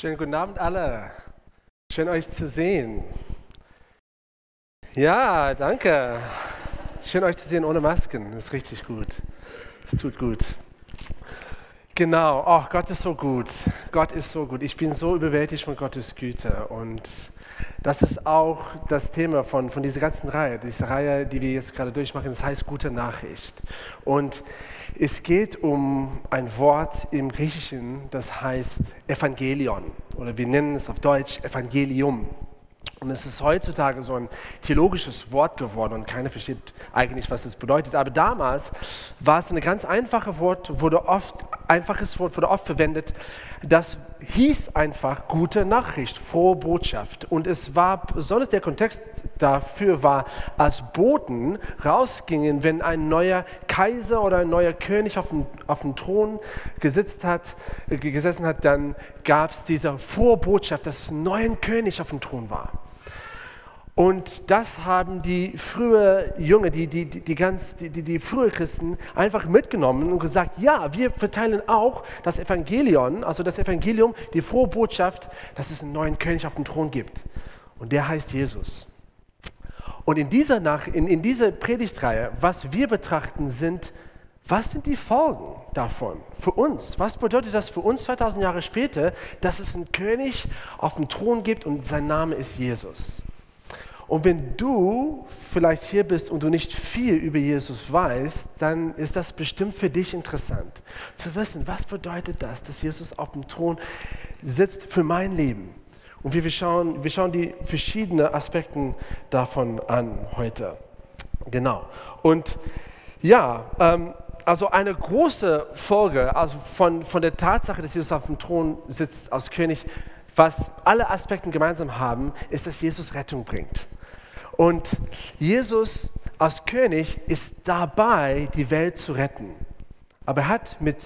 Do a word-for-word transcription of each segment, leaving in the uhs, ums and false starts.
Schönen guten Abend alle. Schön, euch zu sehen. Ja, danke. Schön, euch zu sehen ohne Masken. Das ist richtig gut. Das tut gut. Genau. Oh, Gott ist so gut. Gott ist so gut. Ich bin so überwältigt von Gottes Güte. Und das ist auch das Thema von, von dieser ganzen Reihe. Diese Reihe, die wir jetzt gerade durchmachen, das heißt Gute Nachricht. Und es geht um ein Wort im Griechischen, das heißt Evangelion, oder wir nennen es auf Deutsch Evangelium. Und es ist heutzutage so ein theologisches Wort geworden und keiner versteht eigentlich, was es bedeutet. Aber damals war es ein ganz einfaches Wort, wurde oft, einfaches Wort wurde oft verwendet, das hieß einfach gute Nachricht, frohe Botschaft. Und es war, besonders der Kontext dafür war, als Boten rausgingen, wenn ein neuer Kaiser oder ein neuer König auf dem, auf dem Thron gesetzt hat, gesessen hat, dann gab es diese frohe Botschaft, dass es einen neuen König auf dem Thron war. Und das haben die frühe Jünger, die, die, die, die, ganz, die, die, die frühe Christen einfach mitgenommen und gesagt, ja, wir verteilen auch das Evangelion, also das Evangelium, die frohe Botschaft, dass es einen neuen König auf dem Thron gibt. Und der heißt Jesus. Und in dieser, Nach- in, in dieser Predigtreihe, was wir betrachten, sind, was sind die Folgen davon für uns? Was bedeutet das für uns zweitausend Jahre später, dass es einen König auf dem Thron gibt und sein Name ist Jesus? Und wenn du vielleicht hier bist und du nicht viel über Jesus weißt, dann ist das bestimmt für dich interessant. Zu wissen, was bedeutet das, dass Jesus auf dem Thron sitzt für mein Leben? Und wir schauen, wir schauen die verschiedenen Aspekte davon an heute. Genau. Und ja, ähm, also eine große Folge also von, von der Tatsache, dass Jesus auf dem Thron sitzt als König, was alle Aspekte gemeinsam haben, ist, dass Jesus Rettung bringt. Und Jesus als König ist dabei, die Welt zu retten. Aber er hat mit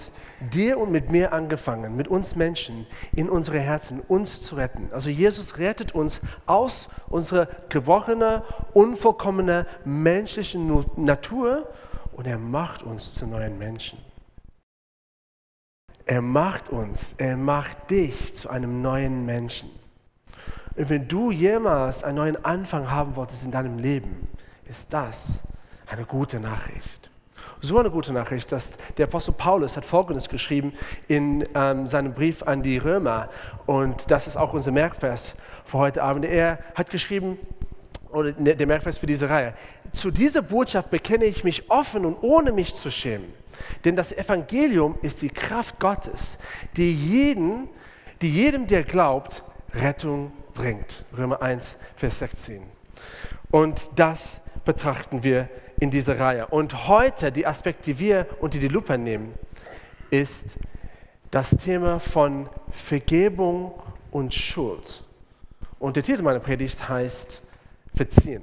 dir und mit mir angefangen, mit uns Menschen in unsere Herzen, uns zu retten. Also Jesus rettet uns aus unserer gebrochenen, unvollkommenen menschlichen Natur und er macht uns zu neuen Menschen. Er macht uns, er macht dich zu einem neuen Menschen. Und wenn du jemals einen neuen Anfang haben wolltest in deinem Leben, ist das eine gute Nachricht. So eine gute Nachricht, dass der Apostel Paulus hat Folgendes geschrieben in ähm, seinem Brief an die Römer und das ist auch unser Merkvers für heute Abend. Er hat geschrieben, oder der Merkvers für diese Reihe, zu dieser Botschaft bekenne ich mich offen und ohne mich zu schämen, denn das Evangelium ist die Kraft Gottes, die, jeden, die jedem, der glaubt, Rettung bringt. Römer eins, Vers sechzehn. Und das betrachten wir in dieser Reihe. Und heute, die Aspekte, die wir unter die Lupe nehmen, ist das Thema von Vergebung und Schuld. Und der Titel meiner Predigt heißt Verziehen.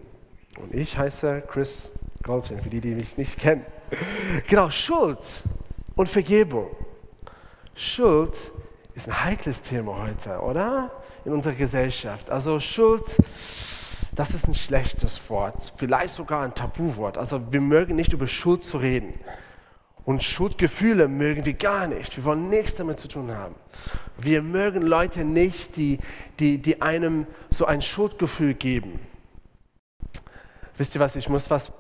Und ich heiße Chris Goldstein, für die, die mich nicht kennen. Genau, Schuld und Vergebung. Schuld ist ein heikles Thema heute, oder? In unserer Gesellschaft. Also Schuld, das ist ein schlechtes Wort, vielleicht sogar ein Tabuwort. Also wir mögen nicht über Schuld zu reden. Und Schuldgefühle mögen wir gar nicht. Wir wollen nichts damit zu tun haben. Wir mögen Leute nicht, die, die, die einem so ein Schuldgefühl geben. Wisst ihr was, ich muss was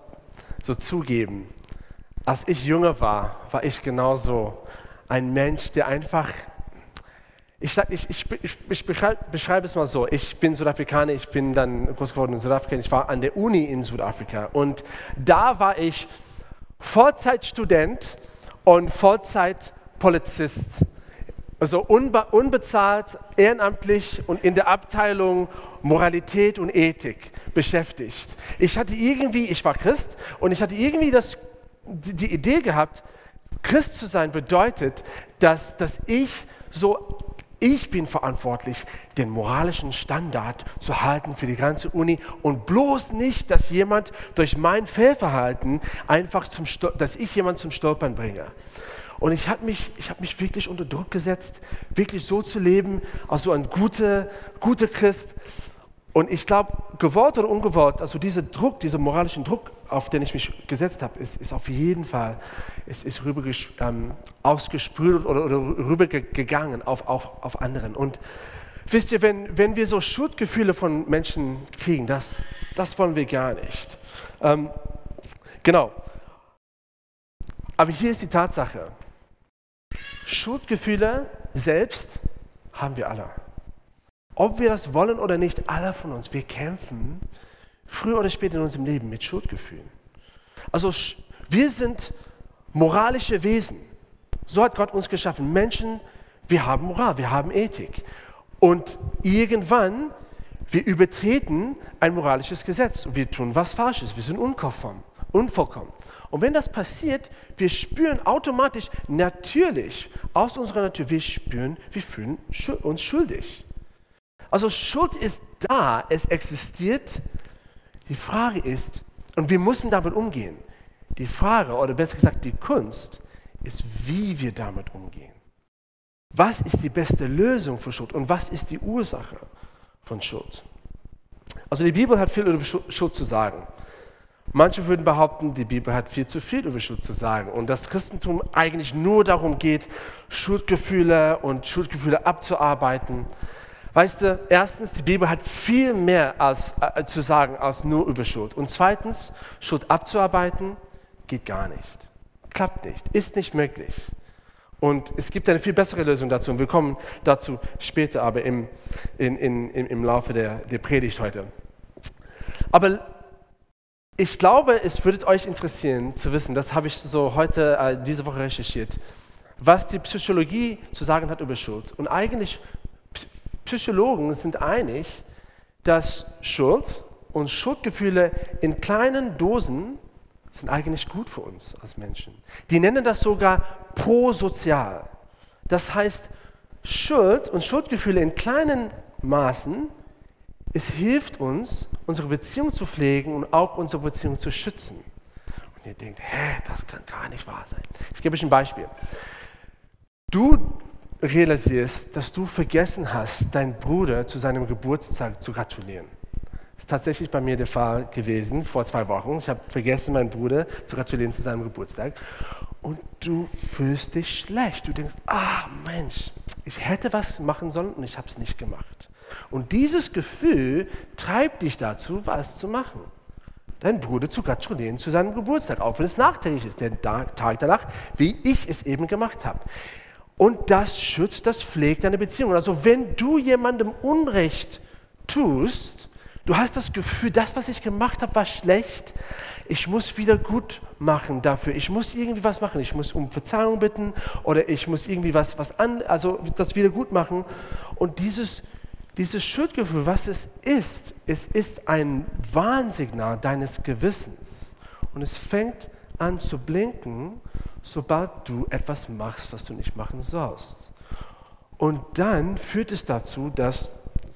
so zugeben. Als ich jünger war, war ich genauso ein Mensch, der einfach, ich, ich, ich, ich, ich beschreibe, beschreibe es mal so, ich bin Südafrikaner, ich bin dann groß geworden in Südafrika, ich war an der Uni in Südafrika und da war ich Vollzeitstudent und Vollzeitpolizist. Also unbe- unbezahlt, ehrenamtlich und in der Abteilung Moralität und Ethik beschäftigt. Ich hatte irgendwie, ich war Christ und ich hatte irgendwie das, die, die Idee gehabt, Christ zu sein bedeutet, dass, dass ich so, ich bin verantwortlich, den moralischen Standard zu halten für die ganze Uni und bloß nicht, dass jemand durch mein Fehlverhalten einfach zum, dass ich jemand zum Stolpern bringe. Und ich habe mich, ich hab mich wirklich unter Druck gesetzt, wirklich so zu leben, also ein guter, guter Christ. Und ich glaube, gewollt oder ungewollt, also dieser Druck, dieser moralischen Druck, auf den ich mich gesetzt habe, ist, ist auf jeden Fall ist, ist rüber ähm, ausgesprüht oder, oder rübergegangen auf, auf, auf anderen. Und wisst ihr, wenn, wenn wir so Schuldgefühle von Menschen kriegen, das, das wollen wir gar nicht. Ähm, genau. Aber hier ist die Tatsache. Schuldgefühle selbst haben wir alle. Ob wir das wollen oder nicht, alle von uns, wir kämpfen früher oder später in unserem Leben mit Schuldgefühlen. Also wir sind moralische Wesen. So hat Gott uns geschaffen. Menschen, wir haben Moral, wir haben Ethik. Und irgendwann, wir übertreten ein moralisches Gesetz und wir tun was Falsches, wir sind unkonform, unvollkommen. Und wenn das passiert, wir spüren automatisch, natürlich, aus unserer Natur, wir spüren, wir fühlen uns schuldig. Also Schuld ist da, es existiert. Die Frage ist, und wir müssen damit umgehen, die Frage, oder besser gesagt die Kunst, ist, wie wir damit umgehen. Was ist die beste Lösung für Schuld und was ist die Ursache von Schuld? Also die Bibel hat viel über Schuld zu sagen. Manche würden behaupten, die Bibel hat viel zu viel über Schuld zu sagen und das Christentum eigentlich nur darum geht, Schuldgefühle und Schuldgefühle abzuarbeiten. Weißt du, erstens, die Bibel hat viel mehr als, äh, zu sagen als nur über Schuld. Und zweitens, Schuld abzuarbeiten geht gar nicht. Klappt nicht, ist nicht möglich. Und es gibt eine viel bessere Lösung dazu und wir kommen dazu später, aber im, in, in, im Laufe der, der Predigt heute. Aber ich glaube, es würde euch interessieren zu wissen, das habe ich so heute, äh, diese Woche recherchiert, was die Psychologie zu sagen hat über Schuld. Und eigentlich Psychologen sind einig, dass Schuld und Schuldgefühle in kleinen Dosen sind eigentlich gut für uns als Menschen. Die nennen das sogar prosozial. Das heißt, Schuld und Schuldgefühle in kleinen Maßen, es hilft uns, unsere Beziehung zu pflegen und auch unsere Beziehung zu schützen. Und ihr denkt, hä, das kann gar nicht wahr sein. Ich gebe euch ein Beispiel. Du realisierst, dass du vergessen hast, deinen Bruder zu seinem Geburtstag zu gratulieren. Das ist tatsächlich bei mir der Fall gewesen, vor zwei Wochen. Ich habe vergessen, meinen Bruder zu gratulieren zu seinem Geburtstag. Und du fühlst dich schlecht. Du denkst, ah Mensch, ich hätte was machen sollen und ich habe es nicht gemacht. Und dieses Gefühl treibt dich dazu, was zu machen. Deinen Bruder zu gratulieren zu seinem Geburtstag, auch wenn es nachträglich ist, der Tag danach, wie ich es eben gemacht habe. Und das schützt, das pflegt deine Beziehung. Also wenn du jemandem Unrecht tust, du hast das Gefühl, das, was ich gemacht habe, war schlecht. Ich muss wieder gut machen dafür. Ich muss irgendwie was machen. Ich muss um Verzeihung bitten oder ich muss irgendwie was, was an, also das wieder gut machen. Und dieses, dieses Schuldgefühl, was es ist, es ist ein Warnsignal deines Gewissens. Und es fängt an zu blinken, sobald du etwas machst, was du nicht machen sollst. Und dann führt es dazu, dass,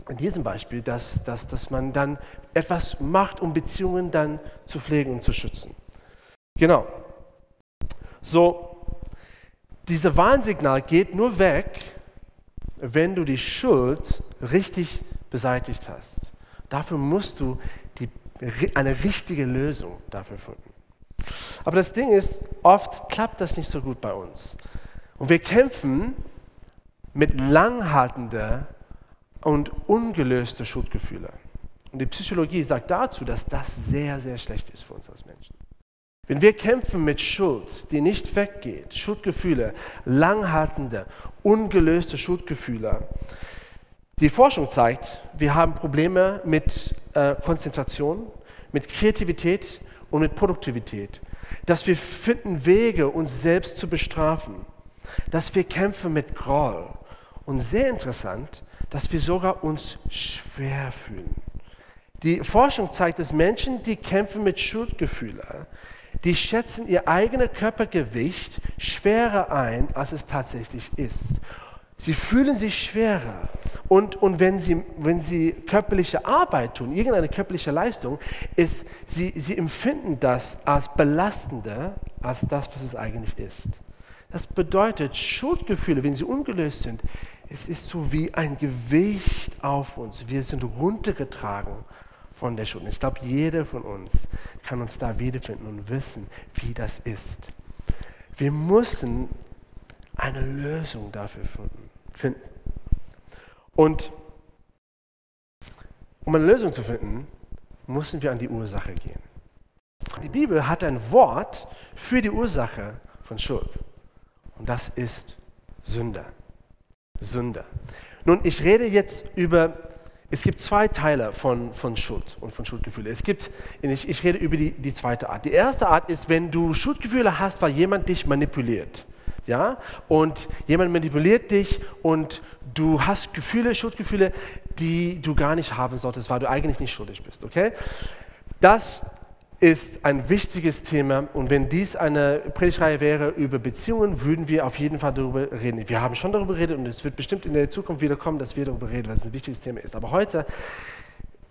in diesem Beispiel, dass, dass, dass man dann etwas macht, um Beziehungen dann zu pflegen und zu schützen. Genau. So, dieses Warnsignal geht nur weg, wenn du die Schuld richtig beseitigt hast. Dafür musst du die, eine richtige Lösung dafür finden. Aber das Ding ist, oft klappt das nicht so gut bei uns. Und wir kämpfen mit langhaltender und ungelösten Schuldgefühle. Und die Psychologie sagt dazu, dass das sehr, sehr schlecht ist für uns als Menschen. Wenn wir kämpfen mit Schuld, die nicht weggeht, Schuldgefühle, langhaltende, ungelöste Schuldgefühle, die Forschung zeigt, wir haben Probleme mit äh, Konzentration, mit Kreativität und mit Produktivität, dass wir finden Wege, uns selbst zu bestrafen, dass wir kämpfen mit Groll und sehr interessant, dass wir sogar uns schwer fühlen. Die Forschung zeigt, dass Menschen, die kämpfen mit Schuldgefühlen, die schätzen ihr eigenes Körpergewicht schwerer ein, als es tatsächlich ist. Sie fühlen sich schwerer und, und wenn, sie, wenn sie körperliche Arbeit tun, irgendeine körperliche Leistung, ist, sie, sie empfinden das als belastender, als das, was es eigentlich ist. Das bedeutet, Schuldgefühle, wenn sie ungelöst sind, es ist so wie ein Gewicht auf uns. Wir sind runtergetragen von der Schuld. Ich glaube, jeder von uns kann uns da wiederfinden und wissen, wie das ist. Wir müssen eine Lösung dafür finden. Und um eine Lösung zu finden, müssen wir an die Ursache gehen. Die Bibel hat ein Wort für die Ursache von Schuld. Und das ist Sünde. Sünde. Nun, ich rede jetzt über, es gibt zwei Teile von, von Schuld und von Schuldgefühle. Es gibt, ich, ich rede über die, die zweite Art. Die erste Art ist, wenn du Schuldgefühle hast, weil jemand dich manipuliert. Ja? Und jemand manipuliert dich und du hast Gefühle, Schuldgefühle, die du gar nicht haben solltest, weil du eigentlich nicht schuldig bist. Okay? Das ist ein wichtiges Thema, und wenn dies eine Predigtreihe wäre über Beziehungen, würden wir auf jeden Fall darüber reden. Wir haben schon darüber geredet, und es wird bestimmt in der Zukunft wieder kommen, dass wir darüber reden, weil es ein wichtiges Thema ist. Aber heute,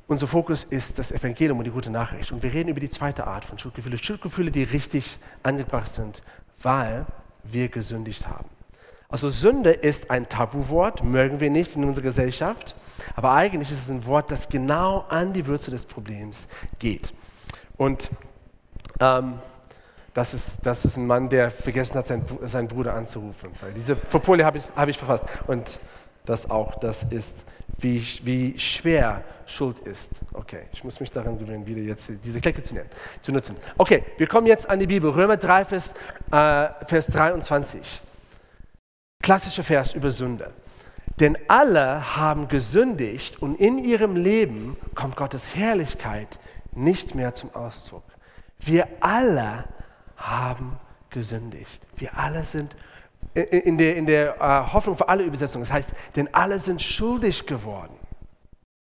unser Fokus ist das Evangelium und die gute Nachricht. Und wir reden über die zweite Art von Schuldgefühle. Schuldgefühle, die richtig angebracht sind, weil wir gesündigt haben. Also Sünde ist ein Tabuwort, mögen wir nicht in unserer Gesellschaft, aber eigentlich ist es ein Wort, das genau an die Wurzel des Problems geht. Und ähm, das, ist, das ist ein Mann, der vergessen hat, seinen, seinen Bruder anzurufen. Diese Folie habe ich, hab ich verfasst. Und das auch, das ist, wie, wie schwer Schuld ist. Okay, ich muss mich daran gewöhnen, wieder jetzt diese Klecke zu, zu nutzen. Okay, wir kommen jetzt an die Bibel. Römer drei, Vers, äh, Vers dreiundzwanzig. Klassischer Vers über Sünde. Denn alle haben gesündigt, und in ihrem Leben kommt Gottes Herrlichkeit nicht mehr zum Ausdruck. Wir alle haben gesündigt. Wir alle sind in der, in der Hoffnung für alle Übersetzungen. Das heißt, denn alle sind schuldig geworden.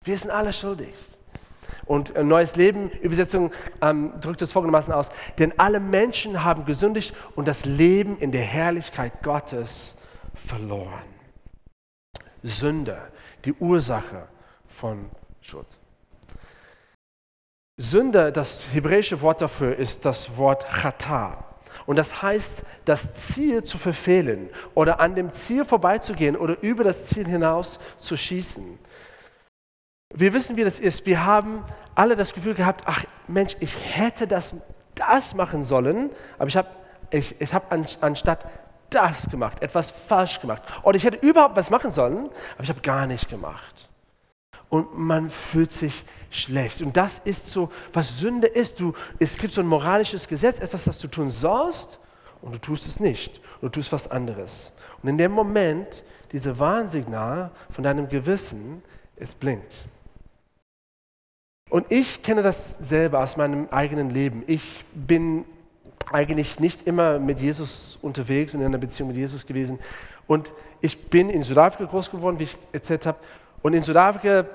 Wir sind alle schuldig. Und Neues Leben, Übersetzung ähm, drückt es folgendermaßen aus: Denn alle Menschen haben gesündigt und das Leben in der Herrlichkeit Gottes verloren. Sünde, die Ursache von Schuld. Sünde, das hebräische Wort dafür ist das Wort Chata. Und das heißt, das Ziel zu verfehlen oder an dem Ziel vorbeizugehen oder über das Ziel hinaus zu schießen. Wir wissen, wie das ist. Wir haben alle das Gefühl gehabt, ach Mensch, ich hätte das, das machen sollen, aber ich habe ich, ich hab an, anstatt das gemacht, etwas falsch gemacht. Oder ich hätte überhaupt was machen sollen, aber ich habe gar nicht gemacht. Und man fühlt sich schlecht. Und das ist so, was Sünde ist. Du, es gibt so ein moralisches Gesetz, etwas, das du tun sollst, und du tust es nicht. Du tust was anderes. Und in dem Moment, diese Warnsignal von deinem Gewissen, es blinkt. Und ich kenne das selber aus meinem eigenen Leben. Ich bin eigentlich nicht immer mit Jesus unterwegs und in einer Beziehung mit Jesus gewesen. Und ich bin in Südafrika groß geworden, wie ich erzählt habe. Und in Südafrika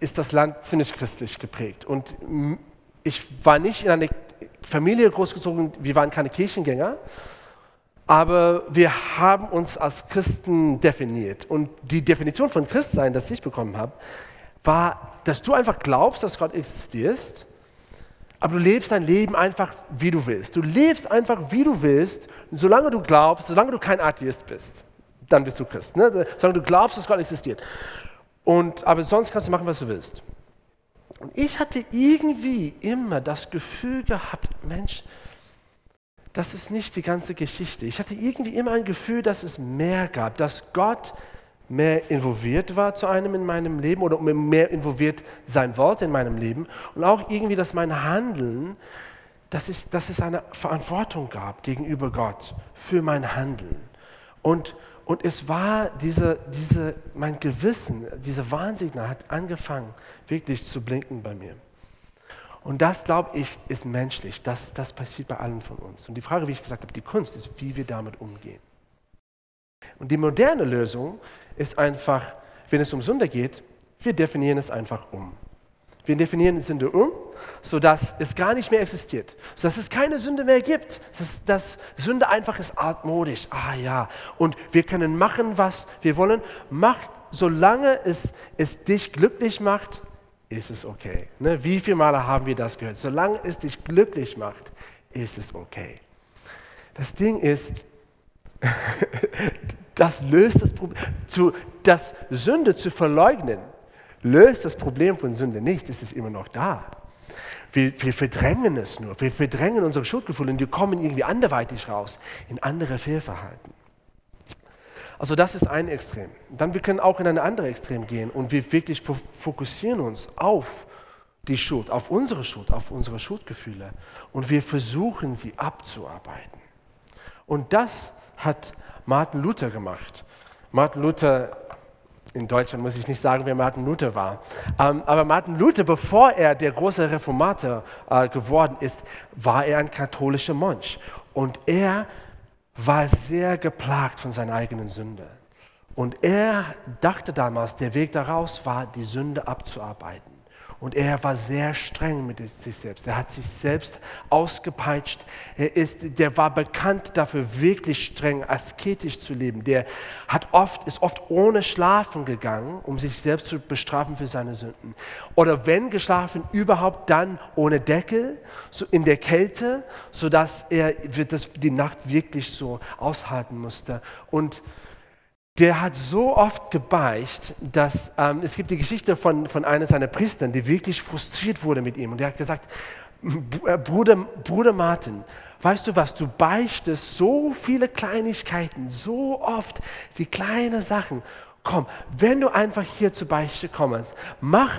ist das Land ziemlich christlich geprägt. Und ich war nicht in einer Familie großgezogen, wir waren keine Kirchengänger, aber wir haben uns als Christen definiert. Und die Definition von Christsein, das ich bekommen habe, war, dass du einfach glaubst, dass Gott existiert, aber du lebst dein Leben einfach, wie du willst. Du lebst einfach, wie du willst, solange du glaubst, solange du kein Atheist bist, dann bist du Christ, ne? Solange du glaubst, dass Gott existiert. Und, aber sonst kannst du machen, was du willst. Und ich hatte irgendwie immer das Gefühl gehabt, Mensch, das ist nicht die ganze Geschichte. Ich hatte irgendwie immer ein Gefühl, dass es mehr gab, dass Gott mehr involviert war zu einem in meinem Leben oder mehr involviert sein wollte in meinem Leben. Und auch irgendwie, dass mein Handeln, dass, ich, dass es eine Verantwortung gab gegenüber Gott für mein Handeln. Und Und es war diese, diese, mein Gewissen, diese Warnsignal hat angefangen, wirklich zu blinken bei mir. Und das, glaube ich, ist menschlich. Das, das passiert bei allen von uns. Und die Frage, wie ich gesagt habe, die Kunst ist, wie wir damit umgehen. Und die moderne Lösung ist einfach, wenn es um Sünde geht, wir definieren es einfach um. Wir definieren Sünde um, sodass es gar nicht mehr existiert, sodass es keine Sünde mehr gibt, dass, dass Sünde einfach ist altmodisch, ah ja, und wir können machen, was wir wollen, macht, solange es, es dich glücklich macht, ist es okay. Ne? Wie viele Male haben wir das gehört? Solange es dich glücklich macht, ist es okay. Das Ding ist, das löst das Problem, zu, das Sünde zu verleugnen, löst das Problem von Sünde nicht, es ist immer noch da. Wir, wir verdrängen es nur, wir verdrängen unsere Schuldgefühle und die kommen irgendwie anderweitig raus, in andere Fehlverhalten. Also das ist ein Extrem. Dann wir können auch in ein anderes Extrem gehen und wir wirklich fokussieren uns auf die Schuld, auf unsere Schuld, auf unsere Schuldgefühle und wir versuchen sie abzuarbeiten. Und das hat Martin Luther gemacht. Martin Luther, in Deutschland muss ich nicht sagen, wer Martin Luther war, aber Martin Luther, bevor er der große Reformator geworden ist, war er ein katholischer Mönch und er war sehr geplagt von seiner eigenen Sünde. Und er dachte damals, der Weg daraus war, die Sünde abzuarbeiten. Und er war sehr streng mit sich selbst. Er hat sich selbst ausgepeitscht. Er ist, der war bekannt dafür, wirklich streng, asketisch zu leben. Der hat oft, ist oft ohne Schlafen gegangen, um sich selbst zu bestrafen für seine Sünden. Oder wenn geschlafen, überhaupt dann ohne Deckel, so in der Kälte, sodass er das, die Nacht wirklich so aushalten musste. Und der hat so oft gebeicht, dass ähm, es gibt die Geschichte von, von einem seiner Priester, der wirklich frustriert wurde mit ihm. Und der hat gesagt, Bruder, Bruder Martin, weißt du was, du beichtest so viele Kleinigkeiten, so oft die kleinen Sachen. Komm, wenn du einfach hier zur Beichte kommst, mach,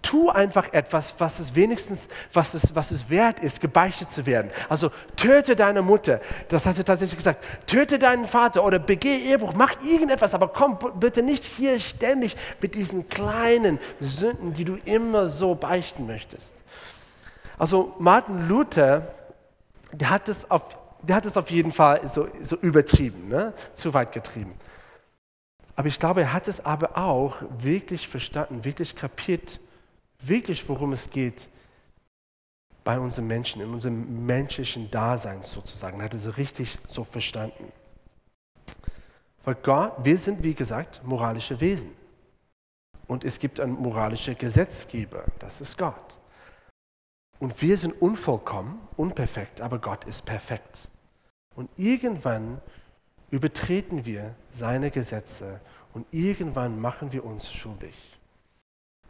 tu einfach etwas, was es wenigstens, was es, was es wert ist, gebeichtet zu werden. Also töte deine Mutter, das hat sie tatsächlich gesagt, töte deinen Vater oder begeh Ehebruch, mach irgendetwas, aber komm bitte nicht hier ständig mit diesen kleinen Sünden, die du immer so beichten möchtest. Also Martin Luther, der hat es auf, der hat es auf jeden Fall so, so übertrieben, ne? Zu weit getrieben. Aber ich glaube, er hat es aber auch wirklich verstanden, wirklich kapiert, wirklich worum es geht bei unseren Menschen, in unserem menschlichen Dasein sozusagen. Er hat es richtig so verstanden. Weil Gott, wir sind wie gesagt moralische Wesen. Und es gibt einen moralischen Gesetzgeber, das ist Gott. Und wir sind unvollkommen, unperfekt, aber Gott ist perfekt. Und irgendwann übertreten wir seine Gesetze und irgendwann machen wir uns schuldig.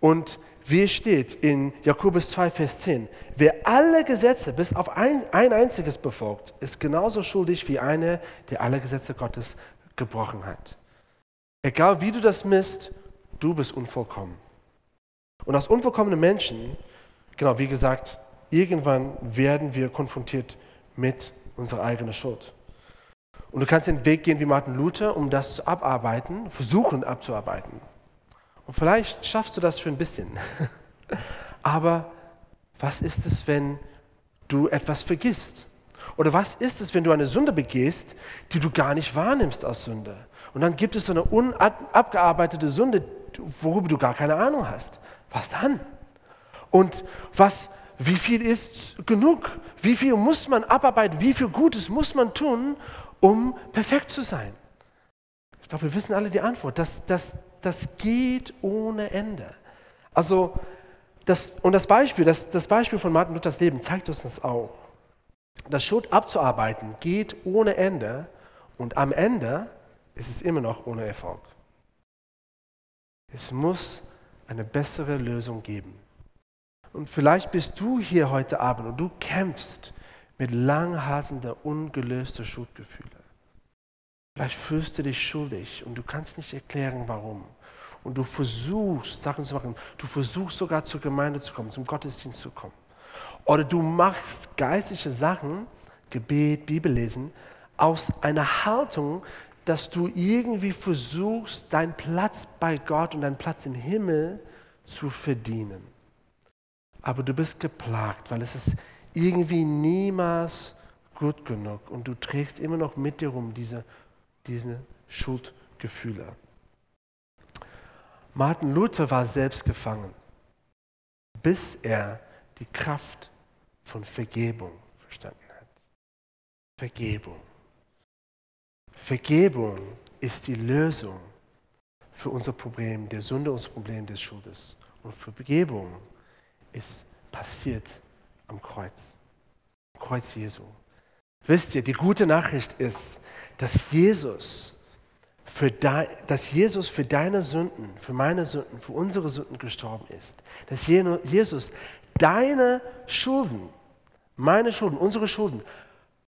Und wie steht in Jakobus zwei, Vers zehn, wer alle Gesetze bis auf ein, ein einziges befolgt, ist genauso schuldig wie einer, der alle Gesetze Gottes gebrochen hat. Egal wie du das misst, du bist unvollkommen. Und als unvollkommene Menschen, genau wie gesagt, irgendwann werden wir konfrontiert mit unserer eigenen Schuld. Und du kannst den Weg gehen wie Martin Luther, um das zu abarbeiten, versuchen abzuarbeiten. Und vielleicht schaffst du das für ein bisschen. Aber was ist es, wenn du etwas vergisst? Oder was ist es, wenn du eine Sünde begehst, die du gar nicht wahrnimmst als Sünde? Und dann gibt es so eine unabgearbeitete Sünde, worüber du gar keine Ahnung hast. Was dann? Und was wie viel ist genug? Wie viel muss man abarbeiten? Wie viel Gutes muss man tun, um perfekt zu sein? Ich glaube, wir wissen alle die Antwort. Das, das, das geht ohne Ende. Also, das, und das Beispiel, das, das Beispiel von Martin Luthers Leben zeigt uns das auch. Das Schuld abzuarbeiten geht ohne Ende und am Ende ist es immer noch ohne Erfolg. Es muss eine bessere Lösung geben. Und vielleicht bist du hier heute Abend und du kämpfst mit langhaltender, ungelöster Schuldgefühle. Vielleicht fühlst du dich schuldig und du kannst nicht erklären, warum. Und du versuchst, Sachen zu machen. Du versuchst sogar zur Gemeinde zu kommen, zum Gottesdienst zu kommen. Oder du machst geistliche Sachen, Gebet, Bibellesen, aus einer Haltung, dass du irgendwie versuchst, deinen Platz bei Gott und deinen Platz im Himmel zu verdienen. Aber du bist geplagt, weil es ist irgendwie niemals gut genug und du trägst immer noch mit dir rum diese, diese Schuldgefühle. Martin Luther war selbst gefangen, bis er die Kraft von Vergebung verstanden hat. Vergebung. Vergebung ist die Lösung für unser Problem der Sünde, unser Problem des Schuldes. Und Vergebung ist passiert am Kreuz. Am Kreuz Jesu. Wisst ihr, die gute Nachricht ist, dass Jesus für de, dass Jesus für deine Sünden, für meine Sünden, für unsere Sünden gestorben ist. Dass Jesus deine Schulden, meine Schulden, unsere Schulden,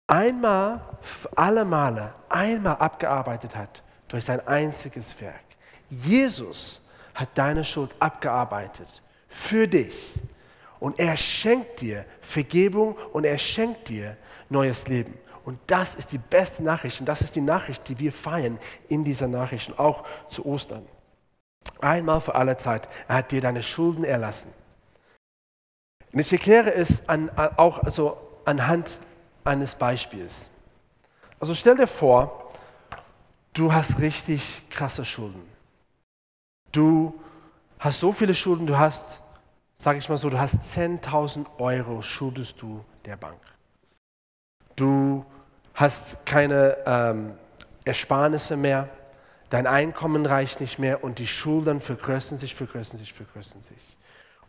einmal für alle Male, einmal abgearbeitet hat durch sein einziges Werk. Jesus hat deine Schuld abgearbeitet für dich. Und er schenkt dir Vergebung und er schenkt dir neues Leben. Und das ist die beste Nachricht und das ist die Nachricht, die wir feiern in dieser Nachricht und auch zu Ostern. Einmal für alle Zeit, er hat dir deine Schulden erlassen. Und ich erkläre es an, an, auch also anhand eines Beispiels. Also stell dir vor, du hast richtig krasse Schulden. Du hast so viele Schulden, du hast, sag ich mal so, du hast zehntausend Euro schuldest du der Bank. Du hast keine ähm, Ersparnisse mehr, dein Einkommen reicht nicht mehr und die Schulden vergrößern sich, vergrößern sich, vergrößern sich.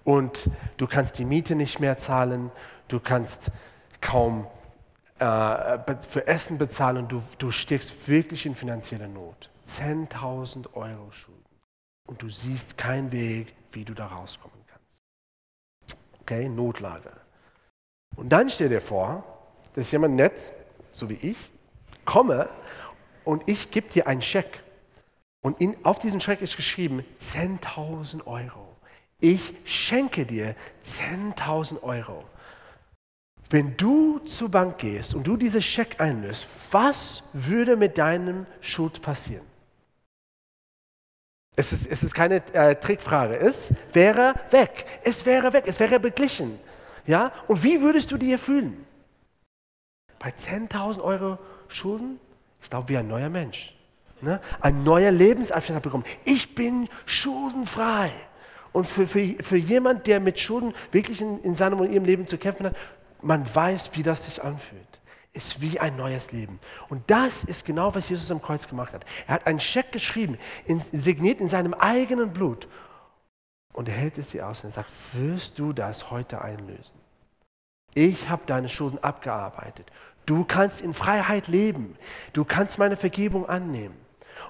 Und du kannst die Miete nicht mehr zahlen, du kannst kaum äh, für Essen bezahlen, du, du steckst wirklich in finanzielle Not. zehntausend Euro Schulden und du siehst keinen Weg, wie du da rauskommen kannst. Okay, Notlage. Und dann stell dir vor, dass jemand nett, so wie ich, komme und ich gebe dir einen Scheck. Und in, auf diesen Scheck ist geschrieben, zehntausend Euro. Ich schenke dir zehntausend Euro. Wenn du zur Bank gehst und du diesen Scheck einlöst, was würde mit deinem Schuld passieren? Es ist, es ist keine äh, Trickfrage, es wäre weg. Es wäre weg, es wäre beglichen. Ja? Und wie würdest du dir fühlen? Bei zehntausend Euro Schulden, ich glaube, wie ein neuer Mensch. Ne? Ein neuer Lebensabschnitt hat bekommen. Ich bin schuldenfrei. Und für, für, für jemanden, der mit Schulden wirklich in, in seinem und ihrem Leben zu kämpfen hat, man weiß, wie das sich anfühlt. Ist wie ein neues Leben. Und das ist genau, was Jesus am Kreuz gemacht hat. Er hat einen Scheck geschrieben, in, signiert in seinem eigenen Blut. Und er hält es dir aus und sagt, wirst du das heute einlösen? Ich habe deine Schulden abgearbeitet. Du kannst in Freiheit leben. Du kannst meine Vergebung annehmen.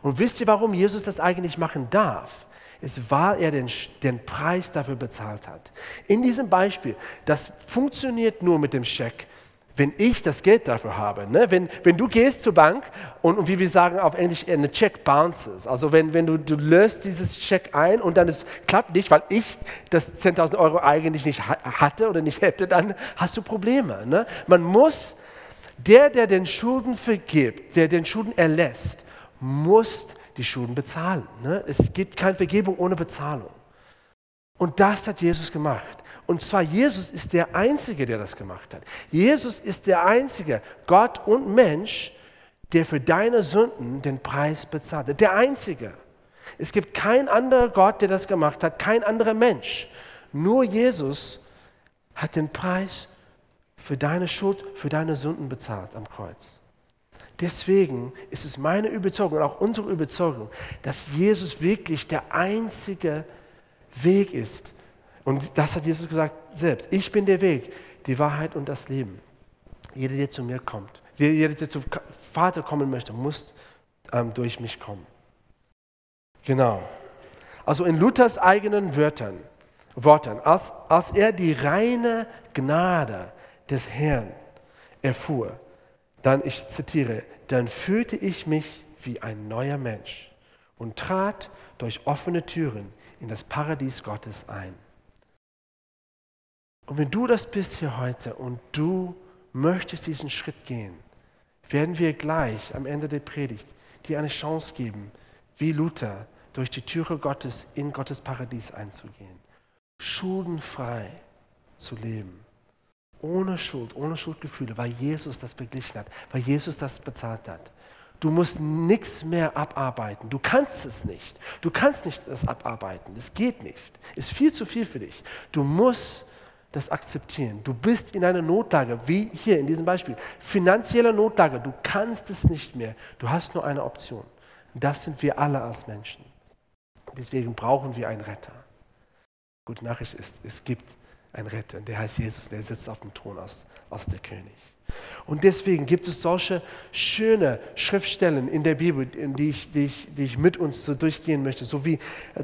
Und wisst ihr, warum Jesus das eigentlich machen darf? Es war, er den, den Preis dafür bezahlt hat. In diesem Beispiel, das funktioniert nur mit dem Scheck, wenn ich das Geld dafür habe. Ne? Wenn, wenn du gehst zur Bank und, und wie wir sagen auf Englisch, eine Check bounces. Also wenn, wenn du, du löst dieses Check ein und dann es klappt nicht, weil ich das zehntausend Euro eigentlich nicht hatte oder nicht hätte, dann hast du Probleme. Ne? Man muss, der, der den Schulden vergibt, der den Schulden erlässt, muss die Schulden bezahlen. Ne? Es gibt keine Vergebung ohne Bezahlung. Und das hat Jesus gemacht. Und zwar Jesus ist der Einzige, der das gemacht hat. Jesus ist der Einzige, Gott und Mensch, der für deine Sünden den Preis bezahlt hat. Der Einzige. Es gibt keinen anderen Gott, der das gemacht hat, kein anderer Mensch. Nur Jesus hat den Preis für deine Schuld, für deine Sünden bezahlt am Kreuz. Deswegen ist es meine Überzeugung und auch unsere Überzeugung, dass Jesus wirklich der einzige Weg ist. Und das hat Jesus gesagt selbst. Ich bin der Weg, die Wahrheit und das Leben. Jeder, der zu mir kommt, jeder, der zum Vater kommen möchte, muss ähm, durch mich kommen. Genau. Also in Luthers eigenen Wörtern, Worten, als, als er die reine Gnade des Herrn erfuhr, dann, ich zitiere, dann fühlte ich mich wie ein neuer Mensch und trat durch offene Türen in das Paradies Gottes ein. Und wenn du das bist hier heute und du möchtest diesen Schritt gehen, werden wir gleich am Ende der Predigt dir eine Chance geben, wie Luther durch die Türe Gottes in Gottes Paradies einzugehen, schuldenfrei zu leben, ohne Schuld, ohne Schuldgefühle, weil Jesus das beglichen hat, weil Jesus das bezahlt hat. Du musst nichts mehr abarbeiten. Du kannst es nicht. Du kannst nicht das abarbeiten. Es geht nicht. Ist viel zu viel für dich. Du musst das akzeptieren. Du bist in einer Notlage, wie hier in diesem Beispiel. Finanzielle Notlage. Du kannst es nicht mehr. Du hast nur eine Option. Und das sind wir alle als Menschen. Deswegen brauchen wir einen Retter. Gute Nachricht ist, es gibt einen Retter. Der heißt Jesus, der sitzt auf dem Thron als, als der König. Und deswegen gibt es solche schöne Schriftstellen in der Bibel, die ich, die ich, die ich mit uns so durchgehen möchte, so wie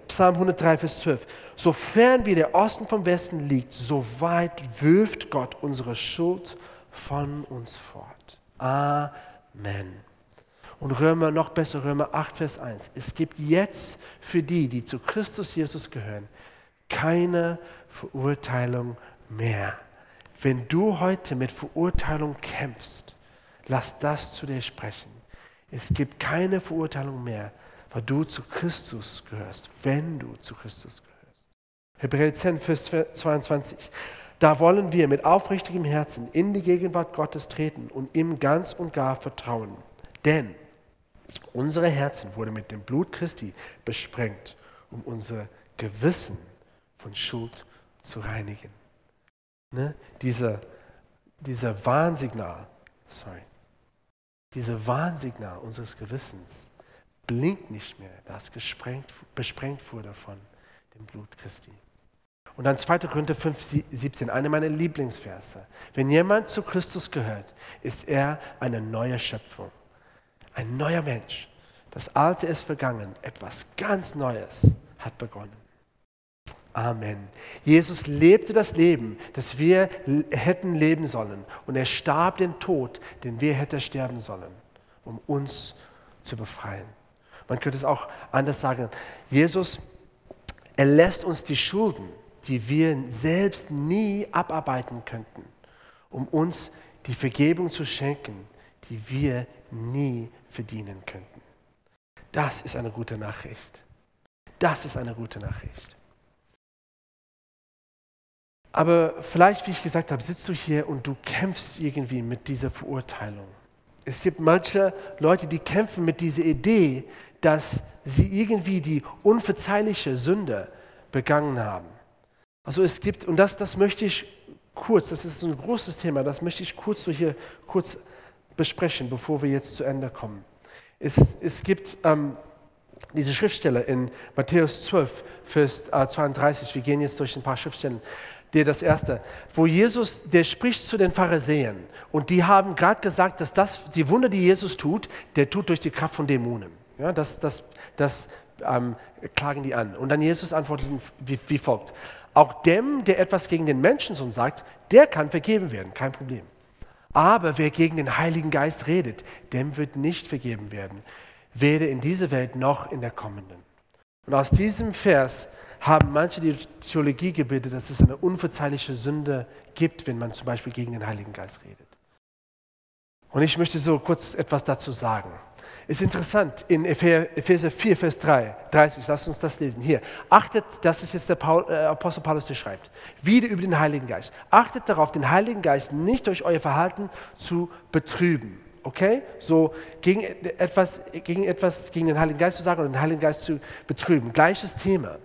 Psalm hundertdrei, Vers zwölf. So fern wie der Osten vom Westen liegt, so weit wirft Gott unsere Schuld von uns fort. Amen. Und Römer, noch besser, Römer acht, Vers eins. Es gibt jetzt für die, die zu Christus Jesus gehören, keine Verurteilung mehr. Wenn du heute mit Verurteilung kämpfst, lass das zu dir sprechen. Es gibt keine Verurteilung mehr, weil du zu Christus gehörst, wenn du zu Christus gehörst. Hebräer zehn, Vers zweiundzwanzig. Da wollen wir mit aufrichtigem Herzen in die Gegenwart Gottes treten und ihm ganz und gar vertrauen. Denn unsere Herzen wurden mit dem Blut Christi besprengt, um unser Gewissen von Schuld zu reinigen. Ne? Dieser, dieser Warnsignal, sorry, dieser Warnsignal unseres Gewissens blinkt nicht mehr, das gesprengt, besprengt wurde von dem Blut Christi. Und dann zweiter Korinther fünf, siebzehn, eine meiner Lieblingsverse. Wenn jemand zu Christus gehört, ist er eine neue Schöpfung, ein neuer Mensch. Das Alte ist vergangen, etwas ganz Neues hat begonnen. Amen. Jesus lebte das Leben, das wir hätten leben sollen. Und er starb den Tod, den wir hätten sterben sollen, um uns zu befreien. Man könnte es auch anders sagen. Jesus, er lässt uns die Schulden, die wir selbst nie abarbeiten könnten, um uns die Vergebung zu schenken, die wir nie verdienen könnten. Das ist eine gute Nachricht. Das ist eine gute Nachricht. Aber vielleicht, wie ich gesagt habe, sitzt du hier und du kämpfst irgendwie mit dieser Verurteilung. Es gibt manche Leute, die kämpfen mit dieser Idee, dass sie irgendwie die unverzeihliche Sünde begangen haben. Also es gibt, und das, das möchte ich kurz, das ist ein großes Thema, das möchte ich kurz so hier kurz besprechen, bevor wir jetzt zu Ende kommen. Es, es gibt ähm, diese Schriftstelle in Matthäus zwölf, Vers äh, zweiunddreißig, wir gehen jetzt durch ein paar Schriftstellen. Der das erste, wo Jesus, der spricht zu den Pharisäern und die haben gerade gesagt, dass das, die Wunder, die Jesus tut, der tut durch die Kraft von Dämonen. Ja, das das, das ähm, klagen die an. Und dann Jesus antwortet wie, wie folgt, auch dem, der etwas gegen den Menschensohn sagt, der kann vergeben werden, kein Problem. Aber wer gegen den Heiligen Geist redet, dem wird nicht vergeben werden, weder in dieser Welt noch in der kommenden. Und aus diesem Vers haben manche die Theologie gebildet, dass es eine unverzeihliche Sünde gibt, wenn man zum Beispiel gegen den Heiligen Geist redet. Und ich möchte so kurz etwas dazu sagen. Ist interessant, in Epheser vier, Vers dreißig, lasst uns das lesen. Hier, achtet, das ist jetzt der Paul, äh, Apostel Paulus, der schreibt, wieder über den Heiligen Geist. Achtet darauf, den Heiligen Geist nicht durch euer Verhalten zu betrüben. Okay? So gegen etwas, gegen etwas, gegen den Heiligen Geist zu sagen und den Heiligen Geist zu betrüben. Gleiches Thema.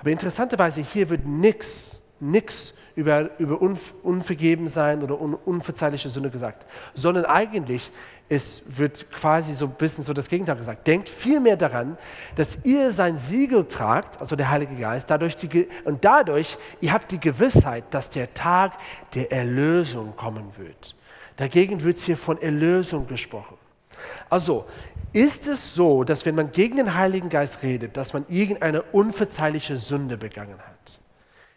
Aber interessanterweise, hier wird nichts, nichts über, über Unvergebensein oder un, unverzeihliche Sünde gesagt, sondern eigentlich es wird quasi so ein bisschen so das Gegenteil gesagt. Denkt vielmehr daran, dass ihr sein Siegel tragt, also der Heilige Geist, dadurch die, und dadurch, ihr habt die Gewissheit, dass der Tag der Erlösung kommen wird. Dagegen wird hier von Erlösung gesprochen. Also, ist es so, dass wenn man gegen den Heiligen Geist redet, dass man irgendeine unverzeihliche Sünde begangen hat?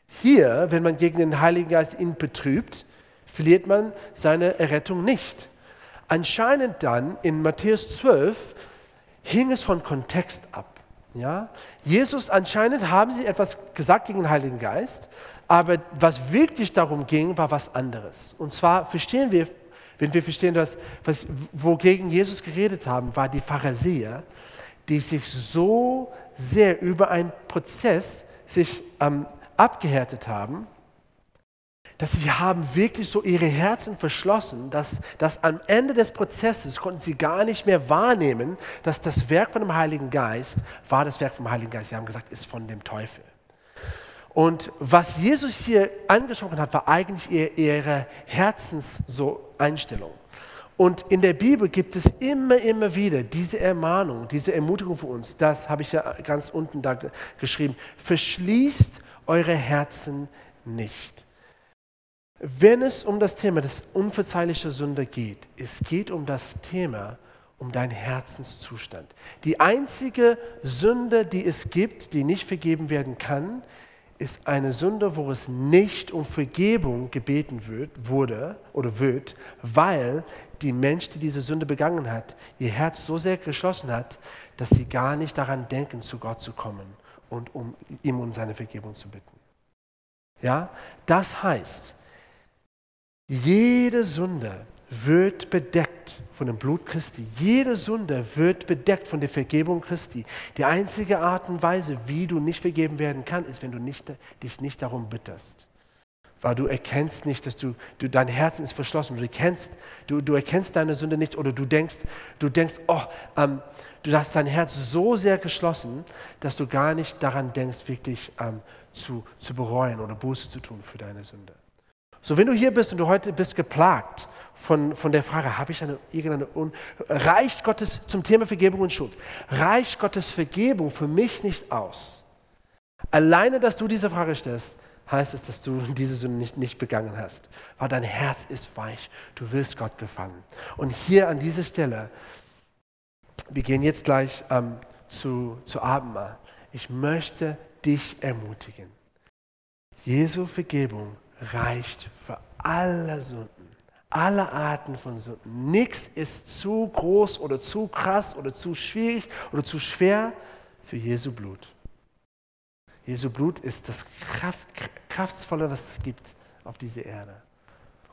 Hier, wenn man gegen den Heiligen Geist ihn betrübt, verliert man seine Errettung nicht. Anscheinend dann in Matthäus zwölf hing es von Kontext ab. Ja? Jesus, anscheinend haben sie etwas gesagt gegen den Heiligen Geist, aber was wirklich darum ging, war was anderes. Und zwar verstehen wir, wenn wir verstehen, dass, was, wogegen Jesus geredet haben, war die Pharisäer, die sich so sehr über einen Prozess sich ähm, abgehärtet haben, dass sie haben wirklich so ihre Herzen verschlossen, dass, dass am Ende des Prozesses konnten sie gar nicht mehr wahrnehmen, dass das Werk von dem Heiligen Geist war das Werk vom Heiligen Geist. Sie haben gesagt, ist von dem Teufel. Und was Jesus hier angesprochen hat, war eigentlich ihre Herzenseinstellung. Und in der Bibel gibt es immer, immer wieder diese Ermahnung, diese Ermutigung für uns. Das habe ich ja ganz unten da geschrieben. Verschließt eure Herzen nicht. Wenn es um das Thema des unverzeihlichen Sünde geht, es geht um das Thema, um deinen Herzenszustand. Die einzige Sünde, die es gibt, die nicht vergeben werden kann, ist eine Sünde, wo es nicht um Vergebung gebeten wird, wurde oder wird, weil die Mensch, die diese Sünde begangen hat, ihr Herz so sehr geschlossen hat, dass sie gar nicht daran denken, zu Gott zu kommen und um ihm um seine Vergebung zu bitten. Ja, das heißt, jede Sünde wird bedeckt von dem Blut Christi. Jede Sünde wird bedeckt von der Vergebung Christi. Die einzige Art und Weise, wie du nicht vergeben werden kannst, ist, wenn du nicht, dich nicht darum bittest. Weil du erkennst nicht, dass du, du dein Herzen ist verschlossen. Du erkennst, du, du erkennst deine Sünde nicht oder du denkst, du denkst, oh, ähm, du hast dein Herz so sehr geschlossen, dass du gar nicht daran denkst, wirklich ähm, zu, zu bereuen oder Buße zu tun für deine Sünde. So, wenn du hier bist und du heute bist geplagt, Von, von der Frage, habe ich eine, irgendeine, Un- reicht Gottes, zum Thema Vergebung und Schuld, reicht Gottes Vergebung für mich nicht aus? Alleine, dass du diese Frage stellst, heißt es, dass du diese Sünde nicht, nicht begangen hast, weil dein Herz ist weich, du willst Gott gefallen. Und hier an dieser Stelle, wir gehen jetzt gleich ähm, zu, zu Abendmahl, ich möchte dich ermutigen. Jesu Vergebung reicht für alle Sünden. Alle Arten von Sünden. Nichts ist zu groß oder zu krass oder zu schwierig oder zu schwer für Jesu Blut. Jesu Blut ist das Kraft, kraftvolle, was es gibt auf dieser Erde.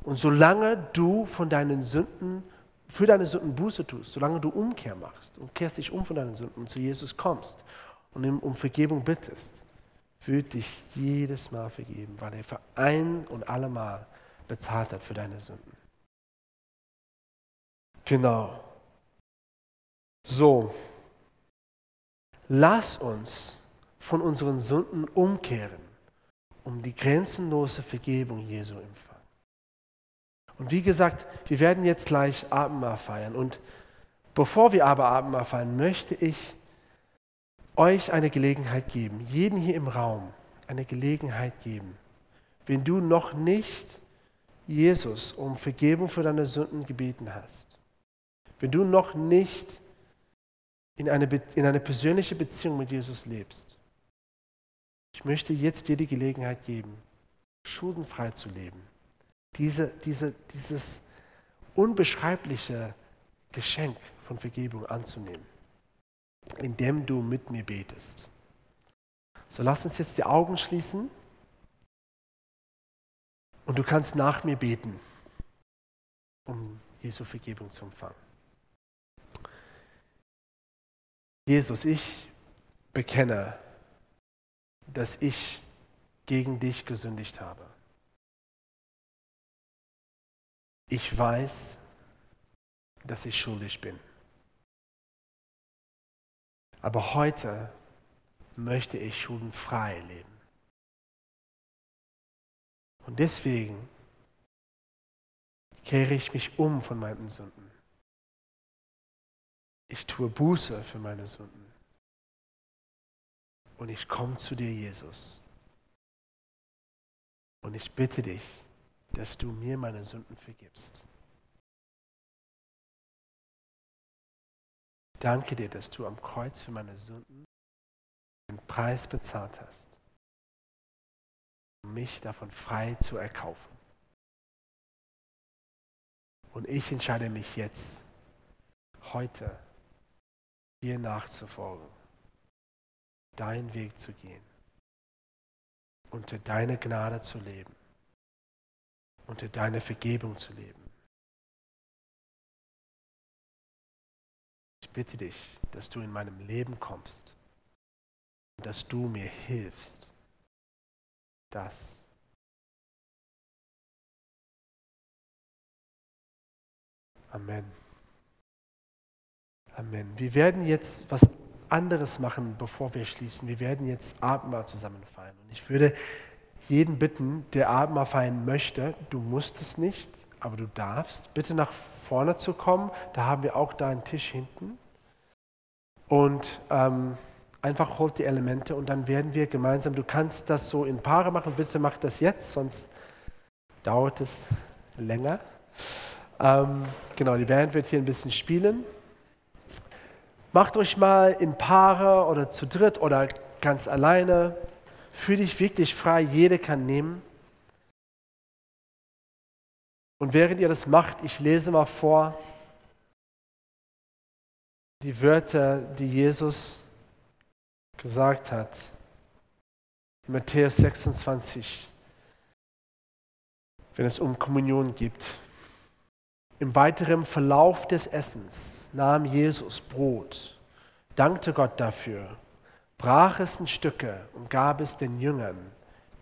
Und solange du von deinen Sünden, für deine Sünden Buße tust, solange du Umkehr machst und kehrst dich um von deinen Sünden und zu Jesus kommst und ihm um Vergebung bittest, wird dich jedes Mal vergeben, weil er für ein und allemal bezahlt hat für deine Sünden. Genau. So, lass uns von unseren Sünden umkehren, um die grenzenlose Vergebung Jesu zu empfangen. Und wie gesagt, wir werden jetzt gleich Abendmahl feiern. Und bevor wir aber Abendmahl feiern, möchte ich euch eine Gelegenheit geben, jeden hier im Raum eine Gelegenheit geben, wenn du noch nicht Jesus um Vergebung für deine Sünden gebeten hast, wenn du noch nicht in eine, Be- in eine persönliche Beziehung mit Jesus lebst, ich möchte jetzt dir die Gelegenheit geben, schuldenfrei zu leben. Diese, diese, dieses unbeschreibliche Geschenk von Vergebung anzunehmen, indem du mit mir betest. So, lass uns jetzt die Augen schließen und du kannst nach mir beten, um Jesu Vergebung zu empfangen. Jesus, ich bekenne, dass ich gegen dich gesündigt habe. Ich weiß, dass ich schuldig bin. Aber heute möchte ich schuldenfrei leben. Und deswegen kehre ich mich um von meinen Sünden. Ich tue Buße für meine Sünden. Und ich komme zu dir, Jesus. Und ich bitte dich, dass du mir meine Sünden vergibst. Danke dir, dass du am Kreuz für meine Sünden den Preis bezahlt hast, um mich davon frei zu erkaufen. Und ich entscheide mich jetzt, heute, dir nachzufolgen, deinen Weg zu gehen, unter deiner Gnade zu leben, unter deiner Vergebung zu leben. Ich bitte dich, dass du in meinem Leben kommst und dass du mir hilfst, das Amen. Amen. Wir werden jetzt was anderes machen, bevor wir schließen. Wir werden jetzt Abendmahl zusammen feiern. Und ich würde jeden bitten, der Abendmahl feiern möchte, du musst es nicht, aber du darfst, bitte nach vorne zu kommen. Da haben wir auch da einen Tisch hinten. Und ähm, einfach holt die Elemente und dann werden wir gemeinsam, du kannst das so in Paare machen, bitte mach das jetzt, sonst dauert es länger. Ähm, genau, die Band wird hier ein bisschen spielen. Macht euch mal in Paare oder zu dritt oder ganz alleine. Fühl dich wirklich frei, jeder kann nehmen. Und während ihr das macht, ich lese mal vor die Wörter, die Jesus gesagt hat. In Matthäus sechsundzwanzig, wenn es um Kommunion geht. Im weiteren Verlauf des Essens nahm Jesus Brot, dankte Gott dafür, brach es in Stücke und gab es den Jüngern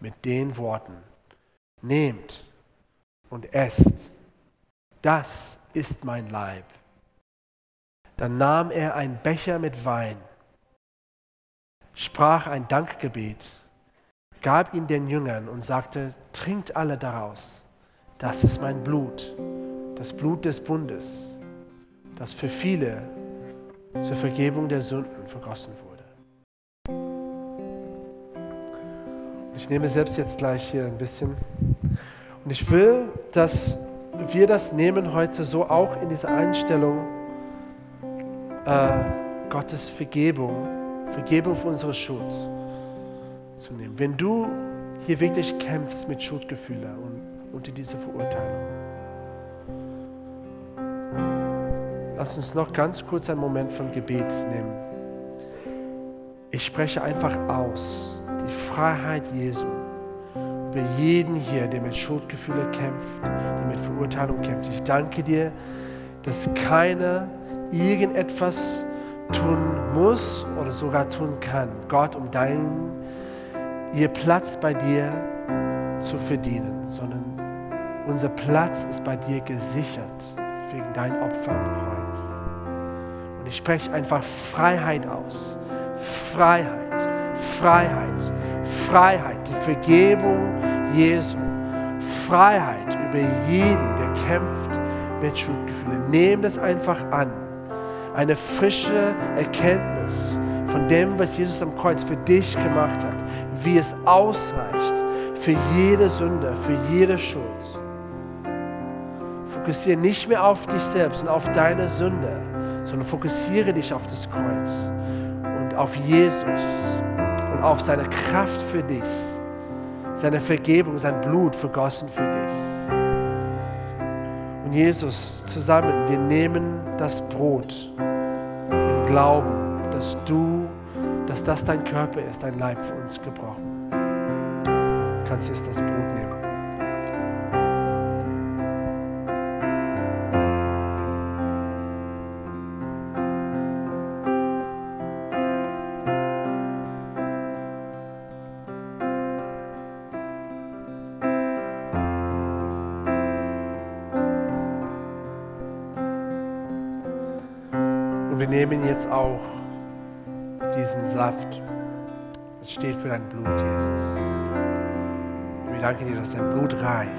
mit den Worten: Nehmt und esst, das ist mein Leib. Dann nahm er einen Becher mit Wein, sprach ein Dankgebet, gab ihn den Jüngern und sagte: Trinkt alle daraus, das ist mein Blut, das Blut des Bundes, das für viele zur Vergebung der Sünden vergossen wurde. Ich nehme selbst jetzt gleich hier ein bisschen. Und ich will, dass wir das nehmen heute so auch in dieser Einstellung äh, Gottes Vergebung, Vergebung für unsere Schuld zu nehmen. Wenn du hier wirklich kämpfst mit Schuldgefühlen und unter dieser Verurteilung, lass uns noch ganz kurz einen Moment vom Gebet nehmen. Ich spreche einfach aus die Freiheit Jesu über jeden hier, der mit Schuldgefühlen kämpft, der mit Verurteilung kämpft. Ich danke dir, dass keiner irgendetwas tun muss oder sogar tun kann, Gott, um deinen, ihr Platz bei dir zu verdienen, sondern unser Platz ist bei dir gesichert, wegen deinem Opfer am Kreuz. Und ich spreche einfach Freiheit aus. Freiheit, Freiheit, Freiheit, die Vergebung Jesu, Freiheit über jeden, der kämpft mit Schuldgefühlen. Nehmt es einfach an, eine frische Erkenntnis von dem, was Jesus am Kreuz für dich gemacht hat, wie es ausreicht für jede Sünde, für jede Schuld. Fokussiere nicht mehr auf dich selbst und auf deine Sünde, sondern fokussiere dich auf das Kreuz und auf Jesus und auf seine Kraft für dich, seine Vergebung, sein Blut vergossen für dich. Und Jesus, zusammen, wir nehmen das Brot im Glauben, dass du, dass das dein Körper ist, dein Leib für uns gebrochen. Du kannst jetzt das Brot nehmen. Und wir nehmen jetzt auch diesen Saft. Es steht für dein Blut, Jesus. Und wir danken dir, dass dein Blut reicht.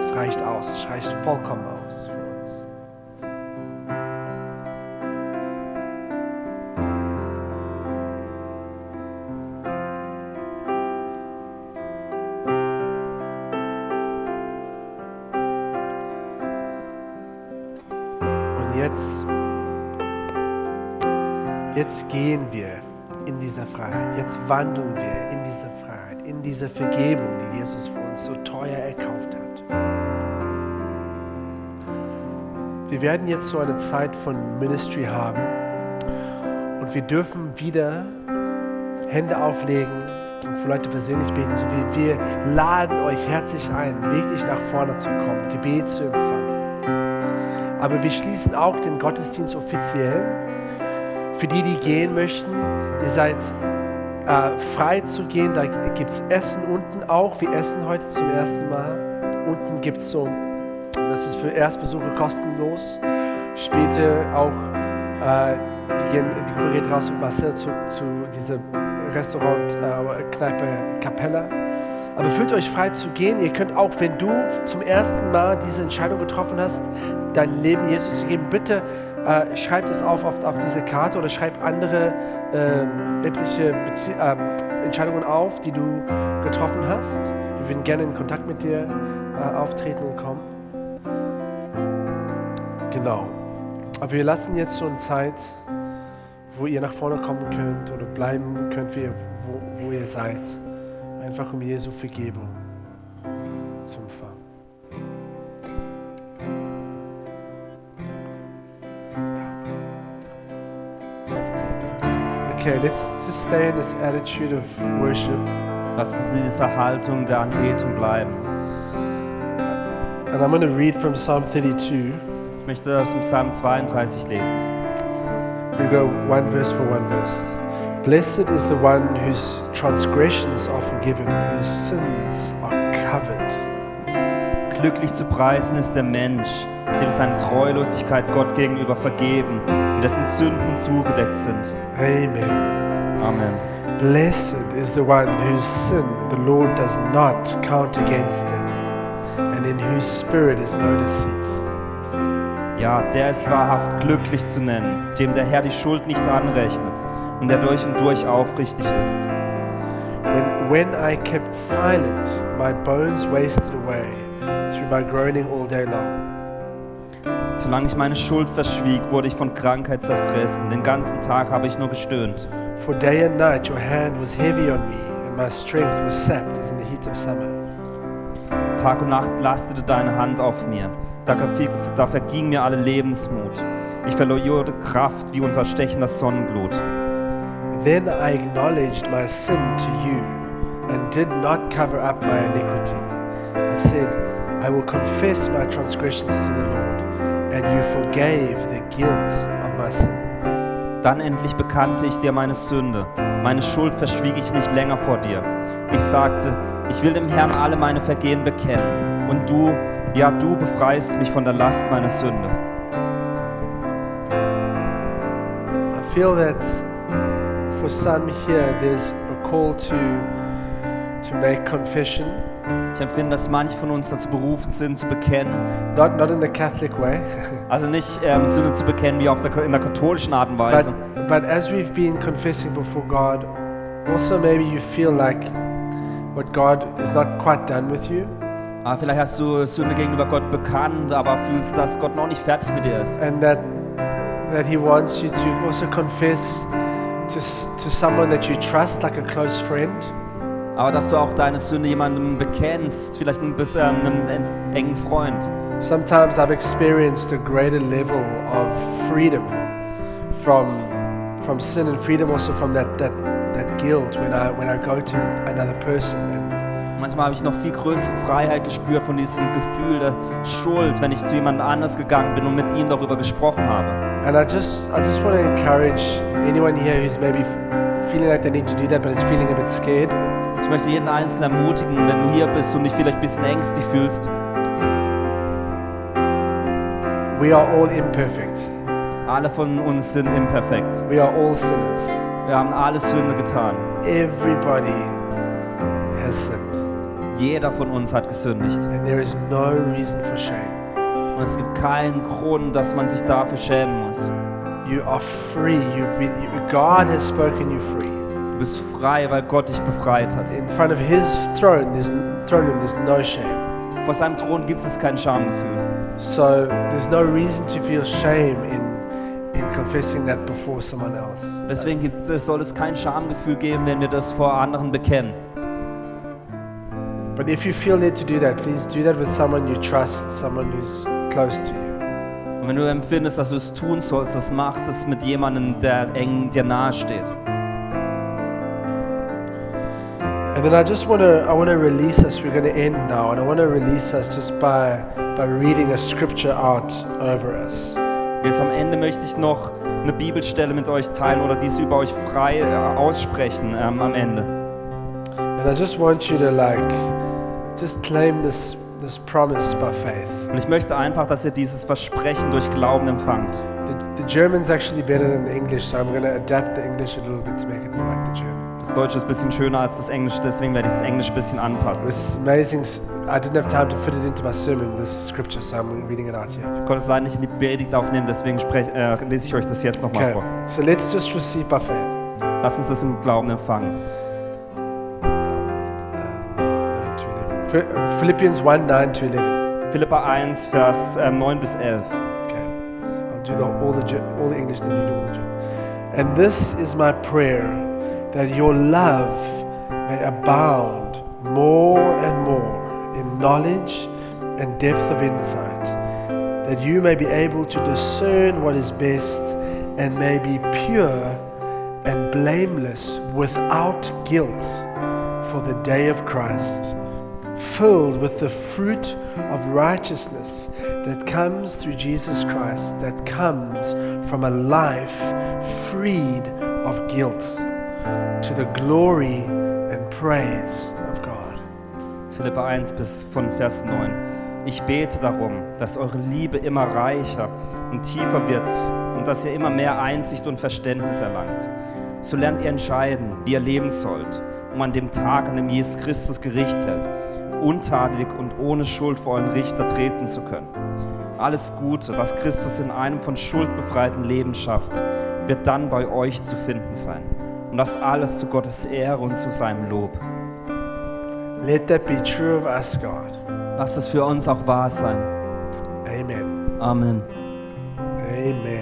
Es reicht aus, es reicht vollkommen aus für uns. Jetzt gehen wir in dieser Freiheit, jetzt wandeln wir in dieser Freiheit, in dieser Vergebung, die Jesus für uns so teuer erkauft hat. Wir werden jetzt so eine Zeit von Ministry haben und wir dürfen wieder Hände auflegen und für Leute persönlich beten, so wie wir laden euch herzlich ein, wirklich nach vorne zu kommen, Gebet zu empfangen. Aber wir schließen auch den Gottesdienst offiziell. Für die, die gehen möchten, ihr seid äh, frei zu gehen, da gibt es Essen unten auch. Wir essen heute zum ersten Mal. Unten gibt es so, das ist für Erstbesucher kostenlos. Später auch, äh, die, gehen, die Gruppe geht raus und Marcel zu, zu dieser Restaurant, äh, Kneipe, Kapelle. Aber fühlt euch frei zu gehen. Ihr könnt auch, wenn du zum ersten Mal diese Entscheidung getroffen hast, dein Leben Jesus zu geben, bitte Äh, schreibt es auf, auf, auf diese Karte oder schreibt andere äh, etliche Bezie- äh, Entscheidungen auf, die du getroffen hast. Wir würden gerne in Kontakt mit dir äh, auftreten und kommen. Genau. Aber wir lassen jetzt schon Zeit, wo ihr nach vorne kommen könnt oder bleiben könnt, wo, wo ihr seid. Einfach um Jesu Vergebung zu empfangen. Okay, let's just stay in this attitude of worship. Lass uns in dieser Haltung der Anbetung bleiben. And I'm going to read from Psalm thirty-two. Ich möchte aus dem Psalm zweiunddreißig lesen. We go one verse for one verse. Blessed is the one whose transgressions are forgiven, whose sins are covered. Glücklich zu preisen ist der Mensch, dem seine Treulosigkeit Gott gegenüber vergeben, dessen Sünden zugedeckt sind. Amen. Amen. Blessed is the one whose sin the Lord does not count against them, and in whose spirit is no deceit. Ja, der ist wahrhaft glücklich zu nennen, dem der Herr die Schuld nicht anrechnet und der durch und durch aufrichtig ist. When, when I kept silent, my bones wasted away through my groaning all day long. Solange ich meine Schuld verschwieg, wurde ich von Krankheit zerfressen. Den ganzen Tag habe ich nur gestöhnt. For day and night your hand was heavy on me, and my strength was sapped as in the heat of summer. Tag und Nacht lastete deine Hand auf mir. Da, da verging mir alle Lebensmut. Ich verlor Kraft wie unter stechender Sonnenglut. Then I acknowledged my sin to you and did not cover up my iniquity. I said, I will confess my transgressions to the Lord. And you forgave the guilt of my sin. Dann endlich bekannte ich dir meine Sünde. Meine Schuld verschwieg ich nicht länger vor dir. Ich sagte, ich will dem Herrn alle meine Vergehen bekennen. Und du, ja du befreist mich von der Last meiner Sünde. I feel that for some here there's a call to to make confession. Ich empfinde, dass manche von uns dazu berufen sind, zu bekennen. Not, not in the Catholic way. Also nicht ähm, Sünde zu bekennen wie auf der, in der katholischen Art und Weise. But, but as we've been confessing before God, also maybe you feel like what God is not quite done with you. Ah, vielleicht hast du Sünde gegenüber Gott bekannt, aber fühlst, dass Gott noch nicht fertig mit dir ist. And that that He wants you to also confess to to someone that you trust, like a close friend. Aber dass du auch deine Sünde jemandem bekennst, vielleicht einem, einem, einem engen Freund. Sometimes I've experienced a greater level of freedom from from sin and freedom also from that that that guilt when I when I go to another person. And manchmal habe ich noch viel größere Freiheit gespürt von diesem Gefühl der Schuld, wenn ich zu jemand anders gegangen bin und mit ihm darüber gesprochen habe. And I just I just want to encourage anyone here who's maybe feeling like they need to do that but is feeling a bit scared. Ich möchte jeden Einzelnen ermutigen, wenn du hier bist und dich vielleicht ein bisschen ängstlich fühlst. We are all imperfect. Alle von uns sind imperfekt. We are all sinners. Wir haben alle Sünde getan. Everybody has sinned. Jeder von uns hat gesündigt. And there is no reason for shame. Und es gibt keinen Grund, dass man sich dafür schämen muss. You are free. You've been, God has spoken you free. Du bist frei, weil Gott dich befreit hat. In front of his throne, there's, throne, there's no shame. Vor seinem Thron gibt es kein Schamgefühl. So there's no reason to feel shame in, in confessing that before someone else. Deswegen gibt es, soll es kein Schamgefühl geben, wenn wir das vor anderen bekennen. But if you feel need to do that, please do that with someone you trust, someone who's close to you. Und wenn du empfindest, dass du es tun sollst, das mach das mit jemandem, der eng dir nahe steht. And then I just want to I want to release us. We're going to end now, and I want to release us just by by reading a scripture out over us. Jetzt am Ende möchte ich noch eine Bibelstelle mit euch teilen oder dies über euch frei äh, aussprechen ähm, am Ende. And I just want you to like just claim this this promise by faith. Und ich möchte einfach, dass ihr dieses Versprechen durch Glauben empfangt. The, the German's actually better than the English, so I'm going to adapt the English a little bit to make it more like the German. Das Deutsche ist ein bisschen schöner als das Englische, deswegen werde ich das Englische ein bisschen anpassen. It's amazing. I didn't have time to fit it into my sermon, this scripture, so I'm reading it out here. Ich konnte es leider nicht in die Predigt aufnehmen, deswegen sprech, äh, lese ich euch das jetzt nochmal okay. vor. So let's just receive by faith. Lass uns das im Glauben empfangen. Philippians one, nine to eleven. Philipper eins, Vers ähm, neun bis elf. Okay. I'll do the, all, the, all the English, then you do all the German. And this is my prayer, that your love may abound more and more in knowledge and depth of insight, that you may be able to discern what is best and may be pure and blameless without guilt for the day of Christ, filled with the fruit of righteousness that comes through Jesus Christ, that comes from a life freed of guilt to the glory and praise of God. Philipper eins bis von Vers neun. Ich bete darum, dass eure Liebe immer reicher und tiefer wird und dass ihr immer mehr Einsicht und Verständnis erlangt. So lernt ihr entscheiden, wie ihr leben sollt, um an dem Tag, an dem Jesus Christus Gericht hält, untadelig und ohne Schuld vor einen Richter treten zu können. Alles Gute, was Christus in einem von Schuld befreiten Leben schafft, wird dann bei euch zu finden sein. Und das alles zu Gottes Ehre und zu seinem Lob. Let that be true of us, God. Lass das für uns auch wahr sein. Amen. Amen. Amen.